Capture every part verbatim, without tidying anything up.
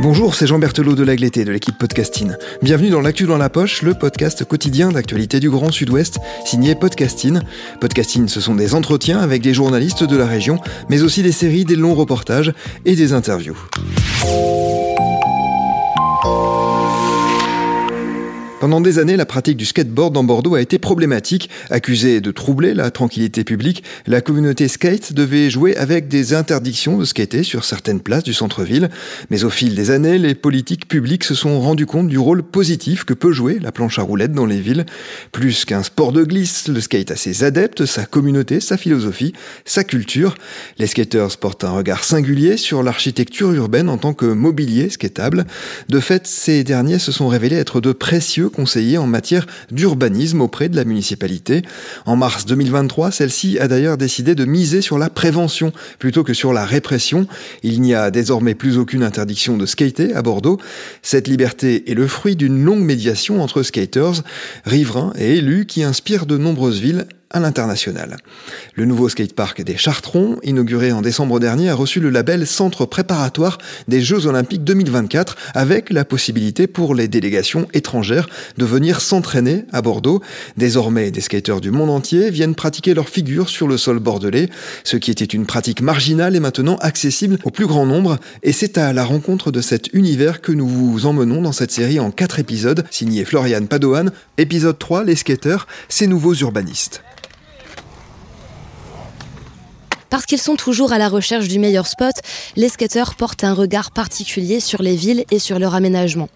Bonjour, c'est Jean Berthelot de l'Aigleté de l'équipe Podcastine. Bienvenue dans l'actu dans la poche, le podcast quotidien d'actualité du Grand Sud-Ouest, signé Podcastine. Podcastine, ce sont des entretiens avec des journalistes de la région, mais aussi des séries, des longs reportages et des interviews. Pendant des années, la pratique du skateboard dans Bordeaux a été problématique. Accusée de troubler la tranquillité publique, la communauté skate devait jouer avec des interdictions de skater sur certaines places du centre-ville. Mais au fil des années, les politiques publiques se sont rendues compte du rôle positif que peut jouer la planche à roulettes dans les villes. Plus qu'un sport de glisse, le skate a ses adeptes, sa communauté, sa philosophie, sa culture. Les skateurs portent un regard singulier sur l'architecture urbaine en tant que mobilier skatable. De fait, ces derniers se sont révélés être de précieux conseillers en matière d'urbanisme auprès de la municipalité. En mars deux mille vingt-trois, celle-ci a d'ailleurs décidé de miser sur la prévention plutôt que sur la répression. Il n'y a désormais plus aucune interdiction de skater à Bordeaux. Cette liberté est le fruit d'une longue médiation entre skaters, riverains et élus qui inspire de nombreuses villes à l'international. Le nouveau skatepark des Chartrons, inauguré en décembre dernier, a reçu le label Centre préparatoire des Jeux Olympiques deux mille vingt-quatre, avec la possibilité pour les délégations étrangères de venir s'entraîner à Bordeaux. Désormais, des skateurs du monde entier viennent pratiquer leur figure sur le sol bordelais. Ce qui était une pratique marginale est maintenant accessible au plus grand nombre, et c'est à la rencontre de cet univers que nous vous emmenons dans cette série en quatre épisodes, signée Floriane Padoan. Épisode trois, les skateurs, ces nouveaux urbanistes. Parce qu'ils sont toujours à la recherche du meilleur spot, les skateurs portent un regard particulier sur les villes et sur leur aménagement.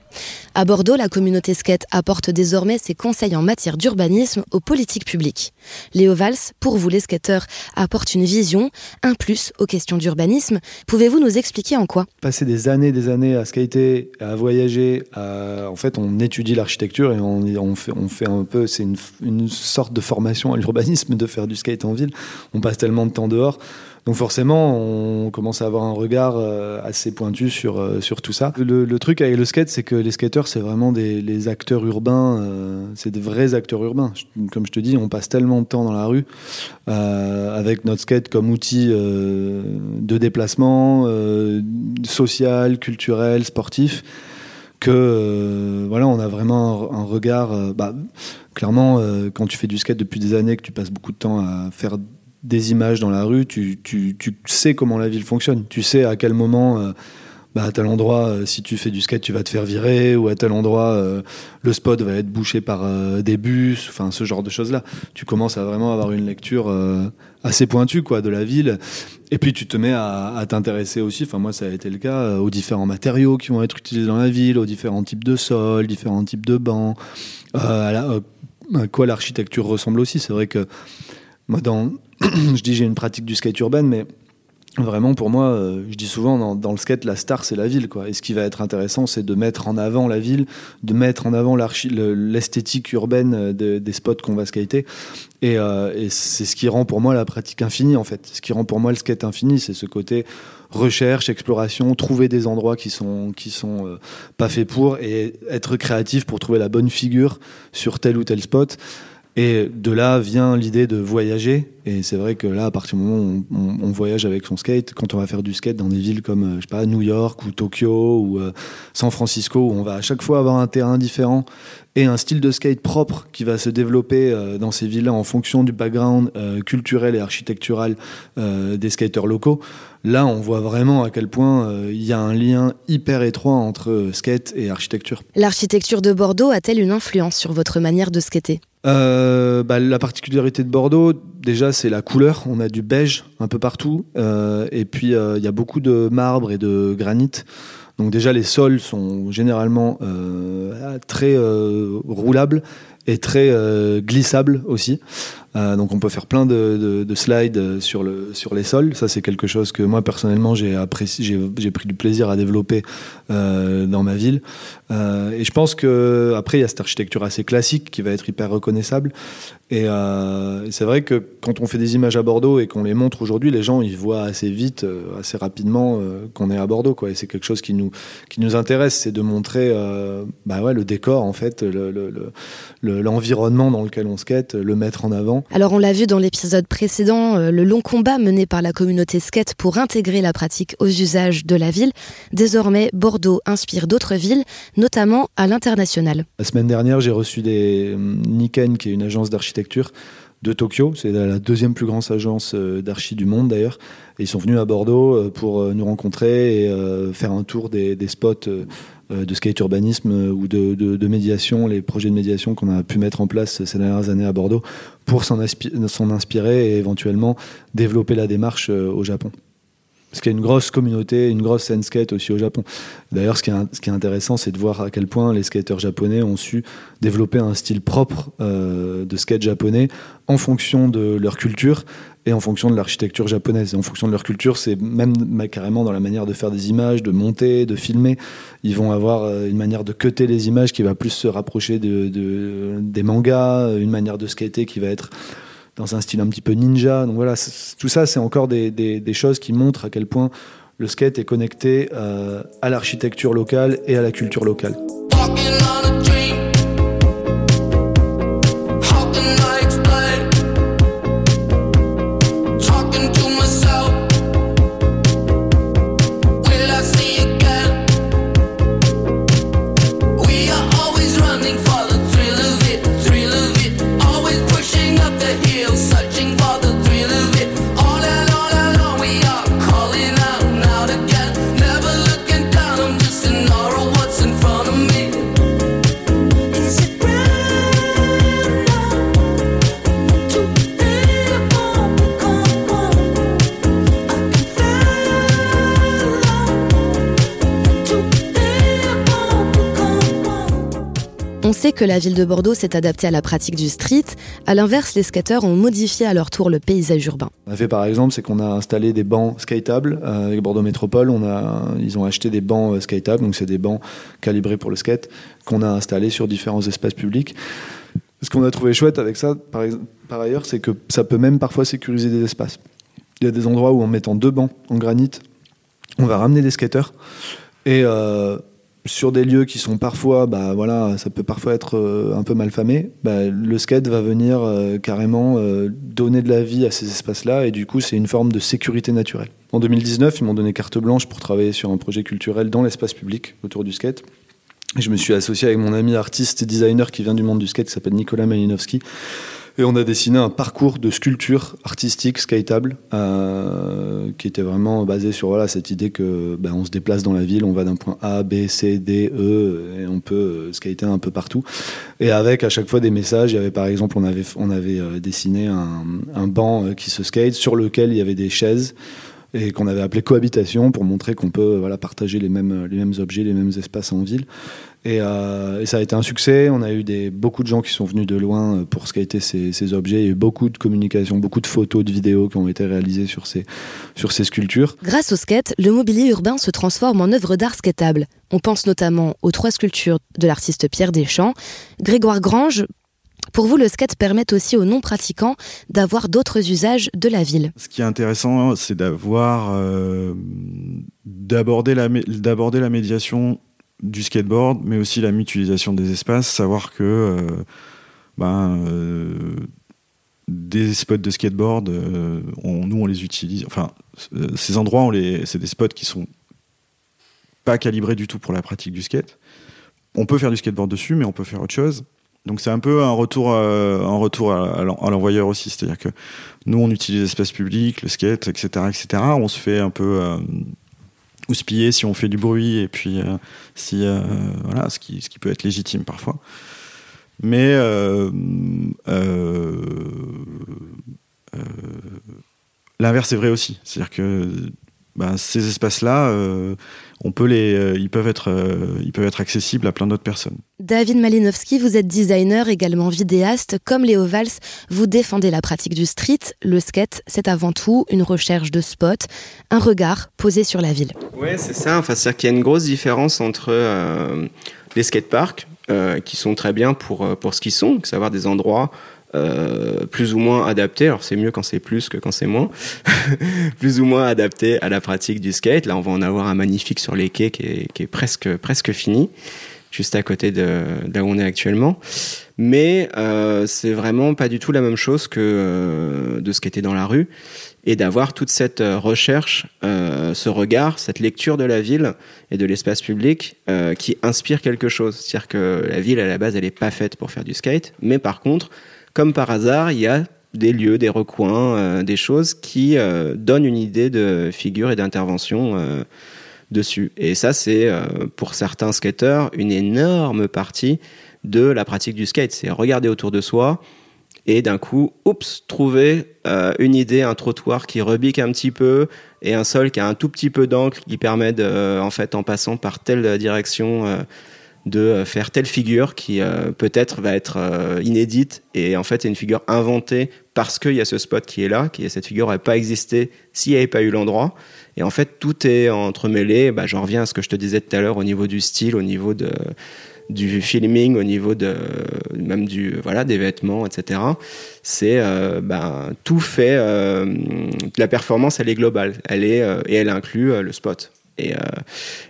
À Bordeaux, la communauté skate apporte désormais ses conseils en matière d'urbanisme aux politiques publiques. Léo Valls, pour vous les skateurs, apporte une vision, un plus aux questions d'urbanisme. Pouvez-vous nous expliquer en quoi ? Passer des années et des années à skater, à voyager, à... en fait on étudie l'architecture et on, on, fait, on fait un peu, c'est une, une sorte de formation à l'urbanisme de faire du skate en ville. On passe tellement de temps dehors. Donc forcément, on commence à avoir un regard assez pointu sur, sur tout ça. Le, le truc avec le skate, c'est que les skateurs, c'est vraiment des les acteurs urbains, euh, c'est des vrais acteurs urbains. Comme je te dis, on passe tellement de temps dans la rue euh, avec notre skate comme outil euh, de déplacement, euh, social, culturel, sportif, que euh, voilà, on a vraiment un, un regard... Euh, bah, clairement, euh, quand tu fais du skate depuis des années, que tu passes beaucoup de temps à faire... des images dans la rue, tu, tu, tu sais comment la ville fonctionne. Tu sais à quel moment, euh, bah, à tel endroit, euh, si tu fais du skate, tu vas te faire virer, ou à tel endroit, euh, le spot va être bouché par euh, des bus, enfin, ce genre de choses-là. Tu commences à vraiment avoir une lecture euh, assez pointue quoi, de la ville. Et puis, tu te mets à, à t'intéresser aussi, enfin, moi, ça a été le cas, euh, aux différents matériaux qui vont être utilisés dans la ville, aux différents types de sols, différents types de bancs, euh, à, la, euh, à quoi l'architecture ressemble aussi. C'est vrai que moi, dans... je dis j'ai une pratique du skate urbaine, mais vraiment pour moi, euh, je dis souvent dans, dans le skate, la star c'est la ville, quoi. Et ce qui va être intéressant, c'est de mettre en avant la ville, de mettre en avant l'archi- le, l'esthétique urbaine de, des spots qu'on va skater. Et, euh, et c'est ce qui rend pour moi la pratique infinie, en fait. Ce qui rend pour moi le skate infini, c'est ce côté recherche, exploration, trouver des endroits qui sont qui sont euh, pas faits pour, et être créatif pour trouver la bonne figure sur tel ou tel spot. Et de là vient l'idée de voyager. Et c'est vrai que là, à partir du moment où on, on, on voyage avec son skate, quand on va faire du skate dans des villes comme, je sais pas, New York ou Tokyo ou euh, San Francisco, où on va à chaque fois avoir un terrain différent et un style de skate propre qui va se développer euh, dans ces villes-là en fonction du background euh, culturel et architectural euh, des skateurs locaux. Là, on voit vraiment à quel point il euh, y a un lien hyper étroit entre euh, skate et architecture. L'architecture de Bordeaux a-t-elle une influence sur votre manière de skater ? Euh, bah, la particularité de Bordeaux, déjà, c'est la couleur. On a du beige un peu partout. Euh, et puis, il euh, y a beaucoup de marbre et de granit. Donc déjà, les sols sont généralement euh, très euh, roulables et très euh, glissables aussi. Euh, donc on peut faire plein de, de, de slides sur, le, sur les sols. Ça, c'est quelque chose que moi, personnellement, j'ai, apprécié, j'ai, j'ai pris du plaisir à développer euh, dans ma ville. Euh, et je pense qu'après, il y a cette architecture assez classique qui va être hyper reconnaissable. Et euh, c'est vrai que quand on fait des images à Bordeaux et qu'on les montre aujourd'hui, les gens, ils voient assez vite, euh, assez rapidement euh, qu'on est à Bordeaux, quoi. Et c'est quelque chose qui nous, qui nous intéresse, c'est de montrer euh, bah ouais, le décor, en fait, le, le, le, le, l'environnement dans lequel on skate, le mettre en avant. Alors on l'a vu dans l'épisode précédent, le long combat mené par la communauté skate pour intégrer la pratique aux usages de la ville. Désormais, Bordeaux inspire d'autres villes, notamment à l'international. La semaine dernière, j'ai reçu des Nikken, qui est une agence d'architecture de Tokyo. C'est la deuxième plus grande agence d'archi du monde d'ailleurs. Et ils sont venus à Bordeaux pour nous rencontrer et faire un tour des, des spots de skate urbanisme ou de, de, de médiation, les projets de médiation qu'on a pu mettre en place ces dernières années à Bordeaux pour s'en, aspi- s'en inspirer et éventuellement développer la démarche au Japon. Parce qu'il y a une grosse communauté, une grosse scène skate aussi au Japon. D'ailleurs, ce qui est, ce qui est intéressant, c'est de voir à quel point les skateurs japonais ont su développer un style propre euh, de skate japonais en fonction de leur culture et en fonction de l'architecture japonaise. Et en fonction de leur culture, c'est même carrément dans la manière de faire des images, de monter, de filmer. Ils vont avoir une manière de cutter les images qui va plus se rapprocher de, de, des mangas, une manière de skater qui va être dans un style un petit peu ninja. Donc voilà, tout ça, c'est encore des, des, des choses qui montrent à quel point le skate est connecté euh, à l'architecture locale et à la culture locale. On sait que la ville de Bordeaux s'est adaptée à la pratique du street. À l'inverse, les skateurs ont modifié à leur tour le paysage urbain. Ce qu'on a fait par exemple, c'est qu'on a installé des bancs skateables avec Bordeaux Métropole. On a, ils ont acheté des bancs skateables, donc c'est des bancs calibrés pour le skate qu'on a installés sur différents espaces publics. Ce qu'on a trouvé chouette avec ça, par, par ailleurs, c'est que ça peut même parfois sécuriser des espaces. Il y a des endroits où en mettant deux bancs en granit, on va ramener des skateurs et euh, sur des lieux qui sont parfois, bah voilà, ça peut parfois être euh, un peu malfamé, bah, le skate va venir euh, carrément euh, donner de la vie à ces espaces-là et du coup c'est une forme de sécurité naturelle. En deux mille dix-neuf, ils m'ont donné carte blanche pour travailler sur un projet culturel dans l'espace public autour du skate. Et je me suis associé avec mon ami artiste et designer qui vient du monde du skate qui s'appelle Nicolas Malinowski. Et on a dessiné un parcours de sculpture artistique skateable euh, qui était vraiment basé sur voilà, cette idée que ben, on se déplace dans la ville, on va d'un point A, B, C, D, E et on peut skater un peu partout. Et avec à chaque fois des messages, il y avait par exemple, on avait, on avait dessiné un, un banc qui se skate sur lequel il y avait des chaises et qu'on avait appelé cohabitation pour montrer qu'on peut voilà, partager les mêmes, les mêmes objets, les mêmes espaces en ville. Et, euh, et ça a été un succès, on a eu des, beaucoup de gens qui sont venus de loin pour skater ces, ces objets, il y a eu beaucoup de communications, beaucoup de photos, de vidéos qui ont été réalisées sur ces, sur ces sculptures. Grâce au skate, le mobilier urbain se transforme en œuvre d'art skatable. On pense notamment aux trois sculptures de l'artiste Pierre Deschamps, Grégoire Grange. Pour vous, le skate permet aussi aux non-pratiquants d'avoir d'autres usages de la ville. Ce qui est intéressant, c'est d'avoir, euh, d'aborder la, d'aborder la médiation du skateboard, mais aussi la mutualisation des espaces, savoir que euh, ben, euh, des spots de skateboard, euh, on, nous on les utilise, enfin euh, ces endroits, on les, c'est des spots qui sont pas calibrés du tout pour la pratique du skate. On peut faire du skateboard dessus, mais on peut faire autre chose. Donc c'est un peu un retour, euh, un retour à, à, l'en, à l'envoyeur aussi, c'est-à-dire que nous on utilise l'espace public, le skate, et cetera, et cetera. On se fait un peu euh, houspiller si on fait du bruit et puis euh, si euh, voilà, ce qui, ce qui peut être légitime parfois. Mais euh, euh, Euh, l'inverse est vrai aussi, c'est-à-dire que bah, ces espaces-là, euh, on peut les, euh, ils peuvent être, euh, ils peuvent être accessibles à plein d'autres personnes. David Malinowski, vous êtes designer, également vidéaste. Comme Léo Valls, vous défendez la pratique du street. Le skate, c'est avant tout une recherche de spots, un regard posé sur la ville. Oui, c'est ça. Enfin, c'est-à-dire qu'il y a une grosse différence entre euh, les skateparks, euh, qui sont très bien pour, pour ce qu'ils sont, savoir des endroits Euh, plus ou moins adapté, alors c'est mieux quand c'est plus que quand c'est moins, plus ou moins adapté à la pratique du skate. Là, on va en avoir un magnifique sur les quais qui est, qui est presque, presque fini, juste à côté de, de là où on est actuellement. Mais euh, c'est vraiment pas du tout la même chose que euh, de skater dans la rue et d'avoir toute cette recherche, euh, ce regard, cette lecture de la ville et de l'espace public euh, qui inspire quelque chose. C'est-à-dire que la ville, à la base, elle est pas faite pour faire du skate, mais par contre, comme par hasard, il y a des lieux, des recoins, euh, des choses qui euh, donnent une idée de figure et d'intervention euh, dessus. Et ça, c'est euh, pour certains skateurs une énorme partie de la pratique du skate. C'est regarder autour de soi et d'un coup, oups, trouver euh, une idée, un trottoir qui rebique un petit peu et un sol qui a un tout petit peu d'angle qui permet, de, euh, en fait, en passant par telle direction, Euh, de faire telle figure qui euh, peut-être va être euh, inédite et en fait c'est une figure inventée parce qu'il y a ce spot qui est là, qui est, cette figure n'aurait pas existé s'il n'y avait pas eu l'endroit. Et en fait tout est entremêlé. Bah, j'en reviens à ce que je te disais tout à l'heure au niveau du style, au niveau de, du filming, au niveau de, même du, voilà, des vêtements, et cetera. C'est euh, bah, tout fait, euh, la performance elle est globale, elle est, euh, et elle inclut euh, le spot. Et, euh,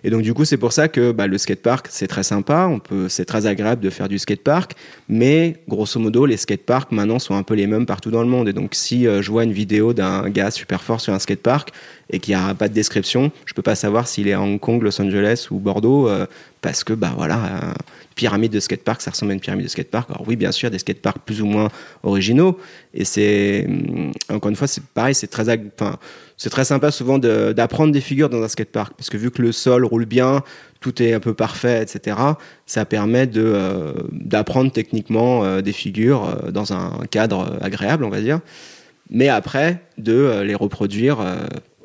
et donc du coup c'est pour ça que bah, le skatepark c'est très sympa, on peut, c'est très agréable de faire du skatepark, mais grosso modo les skateparks maintenant sont un peu les mêmes partout dans le monde. Et donc si euh, je vois une vidéo d'un gars super fort sur un skatepark et qu'il n'y a pas de description, je peux pas savoir s'il est à Hong Kong, Los Angeles ou Bordeaux, euh, parce que bah voilà, euh, pyramide de skatepark, ça ressemble à une pyramide de skatepark. Alors oui, bien sûr, des skateparks plus ou moins originaux. Et c'est, encore une fois, c'est pareil, c'est très, ag... enfin, c'est très sympa souvent de, d'apprendre des figures dans un skatepark. Parce que vu que le sol roule bien, tout est un peu parfait, et cetera, ça permet de, euh, d'apprendre techniquement euh, des figures euh, dans un cadre agréable, on va dire. Mais après, de euh, les reproduire euh,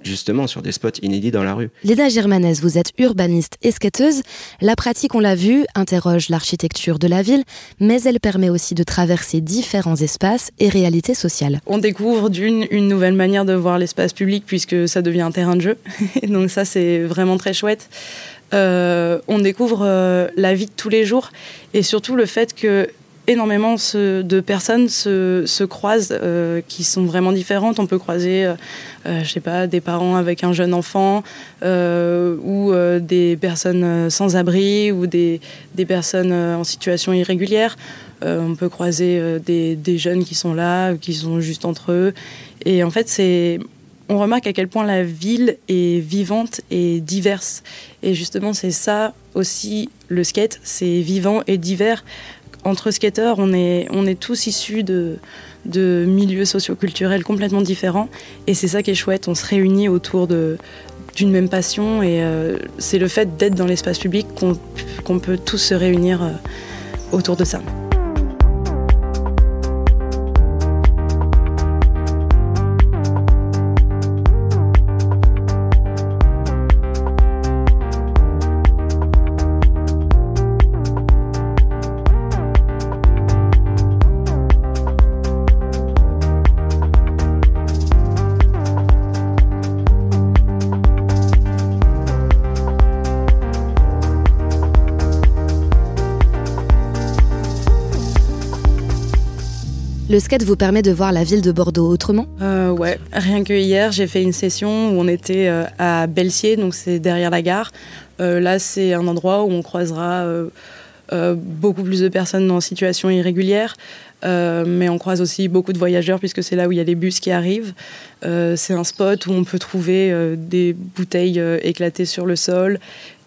justement sur des spots inédits dans la rue. Leda Germanes, vous êtes urbaniste et skateuse. La pratique, on l'a vu, interroge l'architecture de la ville, mais elle permet aussi de traverser différents espaces et réalités sociales. On découvre d'une une nouvelle manière de voir l'espace public puisque ça devient un terrain de jeu. Donc ça, c'est vraiment très chouette. Euh, on découvre euh, la vie de tous les jours et surtout le fait que énormément de personnes se, se croisent, euh, qui sont vraiment différentes. On peut croiser, euh, euh, je sais pas, des parents avec un jeune enfant, euh, ou euh, des personnes sans abri, ou des, des personnes en situation irrégulière. Euh, on peut croiser euh, des, des jeunes qui sont là, qui sont juste entre eux. Et en fait, c'est, on remarque à quel point la ville est vivante et diverse. Et justement, c'est ça aussi le skate, c'est vivant et divers. Entre skateurs, on est, on est tous issus de, de milieux socioculturels complètement différents. Et c'est ça qui est chouette, on se réunit autour de, d'une même passion. Et euh, c'est le fait d'être dans l'espace public qu'on, qu'on peut tous se réunir euh, autour de ça. Le skate vous permet de voir la ville de Bordeaux autrement ? euh, Ouais, rien que hier, j'ai fait une session où on était euh, à Belsier, donc c'est derrière la gare. Euh, là, c'est un endroit où on croisera euh, euh, beaucoup plus de personnes en situation irrégulière, euh, mais on croise aussi beaucoup de voyageurs puisque c'est là où il y a les bus qui arrivent. Euh, c'est un spot où on peut trouver euh, des bouteilles euh, éclatées sur le sol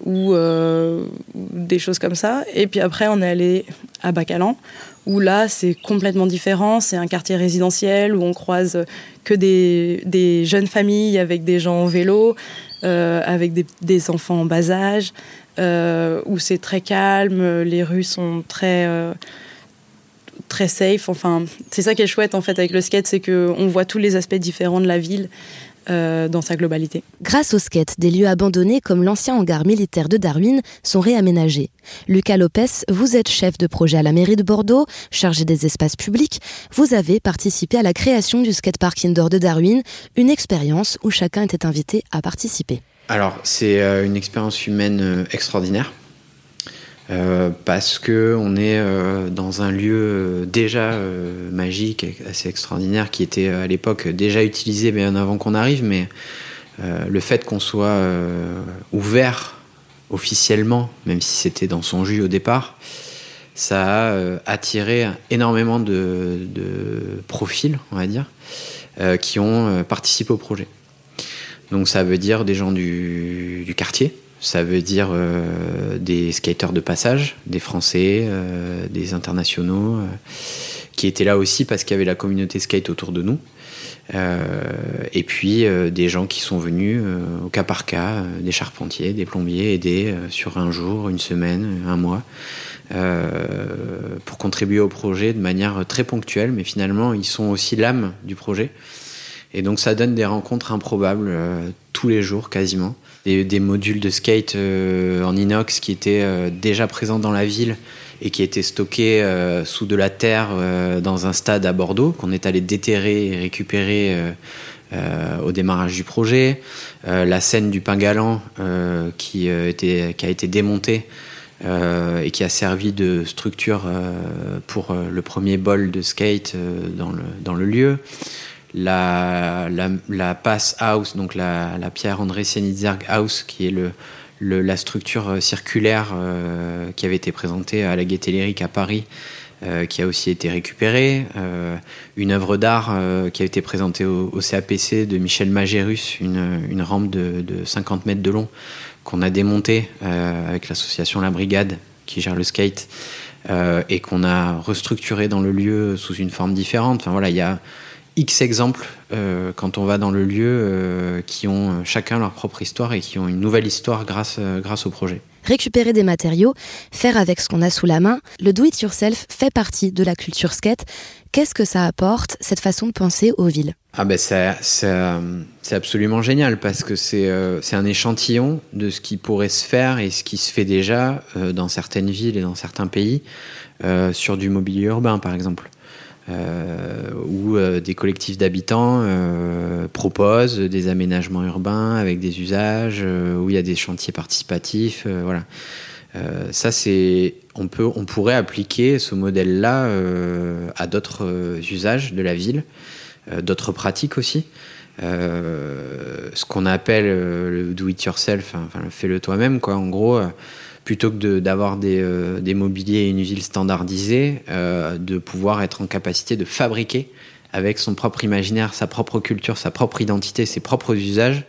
ou euh, des choses comme ça. Et puis après, on est allé à Pingalant, où là, c'est complètement différent. C'est un quartier résidentiel où on croise que des, des jeunes familles avec des gens en vélo, euh, avec des, des enfants en bas âge, euh, où c'est très calme, les rues sont très, euh, très safe. Enfin, c'est ça qui est chouette en fait avec le skate, c'est qu'on voit tous les aspects différents de la ville euh, dans sa globalité. Grâce au skate, des lieux abandonnés comme l'ancien hangar militaire de Darwin sont réaménagés. Lucas Lopez, vous êtes chef de projet à la mairie de Bordeaux, chargé des espaces publics. Vous avez participé à la création du skatepark indoor de Darwin, une expérience où chacun était invité à participer. Alors, c'est une expérience humaine extraordinaire. Euh, parce qu'on est euh, dans un lieu déjà euh, magique, assez extraordinaire, qui était à l'époque déjà utilisé bien avant qu'on arrive, mais euh, le fait qu'on soit euh, ouvert officiellement, même si c'était dans son jus au départ, ça a euh, attiré énormément de, de profils, on va dire, euh, qui ont euh, participé au projet. Donc ça veut dire des gens du, du quartier, ça veut dire euh, des skateurs de passage, des Français, euh, des internationaux, euh, qui étaient là aussi parce qu'il y avait la communauté skate autour de nous. Euh, et puis euh, des gens qui sont venus euh, au cas par cas, euh, des charpentiers, des plombiers, aidés euh, sur un jour, une semaine, un mois, euh, pour contribuer au projet de manière très ponctuelle. Mais finalement, ils sont aussi l'âme du projet. Et donc ça donne des rencontres improbables euh, tous les jours quasiment. Des, des modules de skate euh, en inox qui étaient euh, déjà présents dans la ville et qui étaient stockés euh, sous de la terre euh, dans un stade à Bordeaux, qu'on est allé déterrer et récupérer euh, euh, au démarrage du projet. Euh, la scène du Pingalant euh, qui, euh, était, qui a été démontée euh, et qui a servi de structure euh, pour euh, le premier bol de skate euh, dans, le, dans le lieu. La, la, la Pass House, donc la, la Pierre-André-Sennitzerg House, qui est le, le, la structure circulaire euh, qui avait été présentée à la Gaîté Lyrique à Paris, euh, qui a aussi été récupérée. Euh, une œuvre d'art euh, qui a été présentée au, au C A P C de Michel Majerus, une, une rampe de, de cinquante mètres de long qu'on a démontée euh, avec l'association La Brigade qui gère le skate euh, et qu'on a restructurée dans le lieu sous une forme différente. Enfin voilà, il y a X exemples euh, quand on va dans le lieu euh, qui ont chacun leur propre histoire et qui ont une nouvelle histoire grâce, euh, grâce au projet. Récupérer des matériaux, faire avec ce qu'on a sous la main, le do-it-yourself fait partie de la culture skate. Qu'est-ce que ça apporte, cette façon de penser aux villes ? Ah ben ça, ça, c'est absolument génial parce que c'est, euh, c'est un échantillon de ce qui pourrait se faire et ce qui se fait déjà euh, dans certaines villes et dans certains pays euh, sur du mobilier urbain par exemple. Euh, où euh, des collectifs d'habitants euh, proposent des aménagements urbains avec des usages, euh, où il y a des chantiers participatifs, euh, voilà. Euh, ça c'est, on peut, on pourrait appliquer ce modèle-là euh, à d'autres euh, usages de la ville, euh, d'autres pratiques aussi. Euh, ce qu'on appelle euh, le do it yourself, hein, enfin le fais-le toi-même, quoi. En gros. Euh, plutôt que de, d'avoir des, euh, des mobiliers et une ville standardisée, euh, de pouvoir être en capacité de fabriquer avec son propre imaginaire, sa propre culture, sa propre identité, ses propres usages,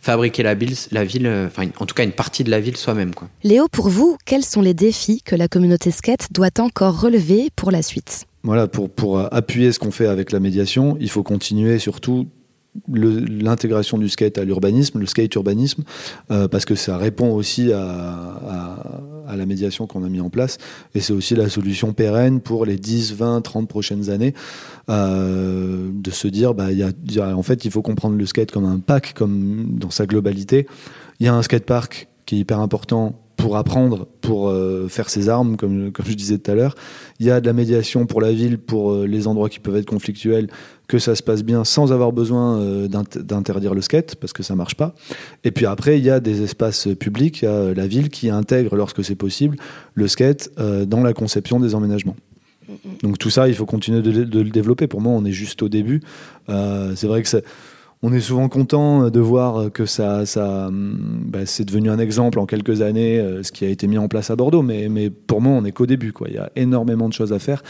fabriquer la ville, la ville euh, enfin, en tout cas une partie de la ville soi-même, quoi. Léo, pour vous, quels sont les défis que la communauté skate doit encore relever pour la suite ? Voilà, pour, pour appuyer ce qu'on fait avec la médiation, il faut continuer surtout Le, l'intégration du skate à l'urbanisme, le skate-urbanisme, euh, parce que ça répond aussi à, à, à la médiation qu'on a mis en place, et c'est aussi la solution pérenne pour les dix, vingt, trente prochaines années, euh, de se dire, bah, y a, y a, en fait, il faut comprendre le skate comme un pack, comme dans sa globalité. Il y a un skatepark qui est hyper important pour apprendre, pour euh, faire ses armes, comme, comme je disais tout à l'heure. Il y a de la médiation pour la ville, pour euh, les endroits qui peuvent être conflictuels, que ça se passe bien sans avoir besoin euh, d'int- d'interdire le skate, parce que ça marche pas. Et puis après, il y a des espaces publics, il y a euh, la ville qui intègre, lorsque c'est possible, le skate euh, dans la conception des emménagements. Donc tout ça, il faut continuer de, de le développer. Pour moi, on est juste au début. Euh, c'est vrai que c'est... On est souvent content de voir que ça, ça bah, c'est devenu un exemple en quelques années, ce qui a été mis en place à Bordeaux. Mais, mais pour moi, on n'est qu'au début, quoi. Il y a énormément de choses à faire.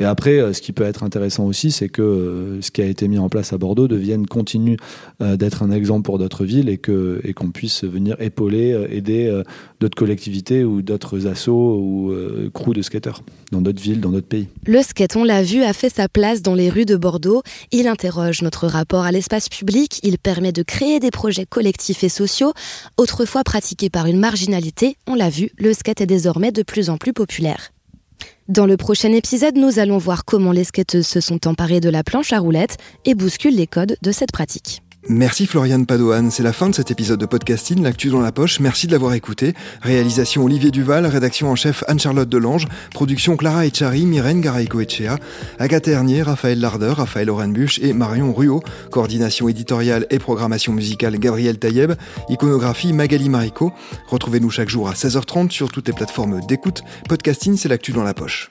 Et après, ce qui peut être intéressant aussi, c'est que ce qui a été mis en place à Bordeaux devienne, continue d'être un exemple pour d'autres villes et, que, et qu'on puisse venir épauler, aider d'autres collectivités ou d'autres assos ou euh, crews de skateurs dans d'autres villes, dans d'autres pays. Le skate, on l'a vu, a fait sa place dans les rues de Bordeaux. Il interroge notre rapport à l'espace public. Il permet de créer des projets collectifs et sociaux. Autrefois pratiqués par une marginalité, on l'a vu, le skate est désormais de plus en plus populaire. Dans le prochain épisode, nous allons voir comment les skateuses se sont emparées de la planche à roulettes et bousculent les codes de cette pratique. Merci Floriane Padoan, c'est la fin de cet épisode de Podcastine, l'actu dans la poche, merci de l'avoir écouté. Réalisation Olivier Duval, rédaction en chef Anne-Charlotte Delange, production Clara Etchari, Miren Garayko Etchea, Agathe Hernier, Raphaël Larder, Raphaël Laurenbush et Marion Ruot, coordination éditoriale et programmation musicale Gabriel Taïeb, iconographie Magali Marico. Retrouvez-nous chaque jour à seize heures trente sur toutes les plateformes d'écoute. Podcastine, c'est l'actu dans la poche.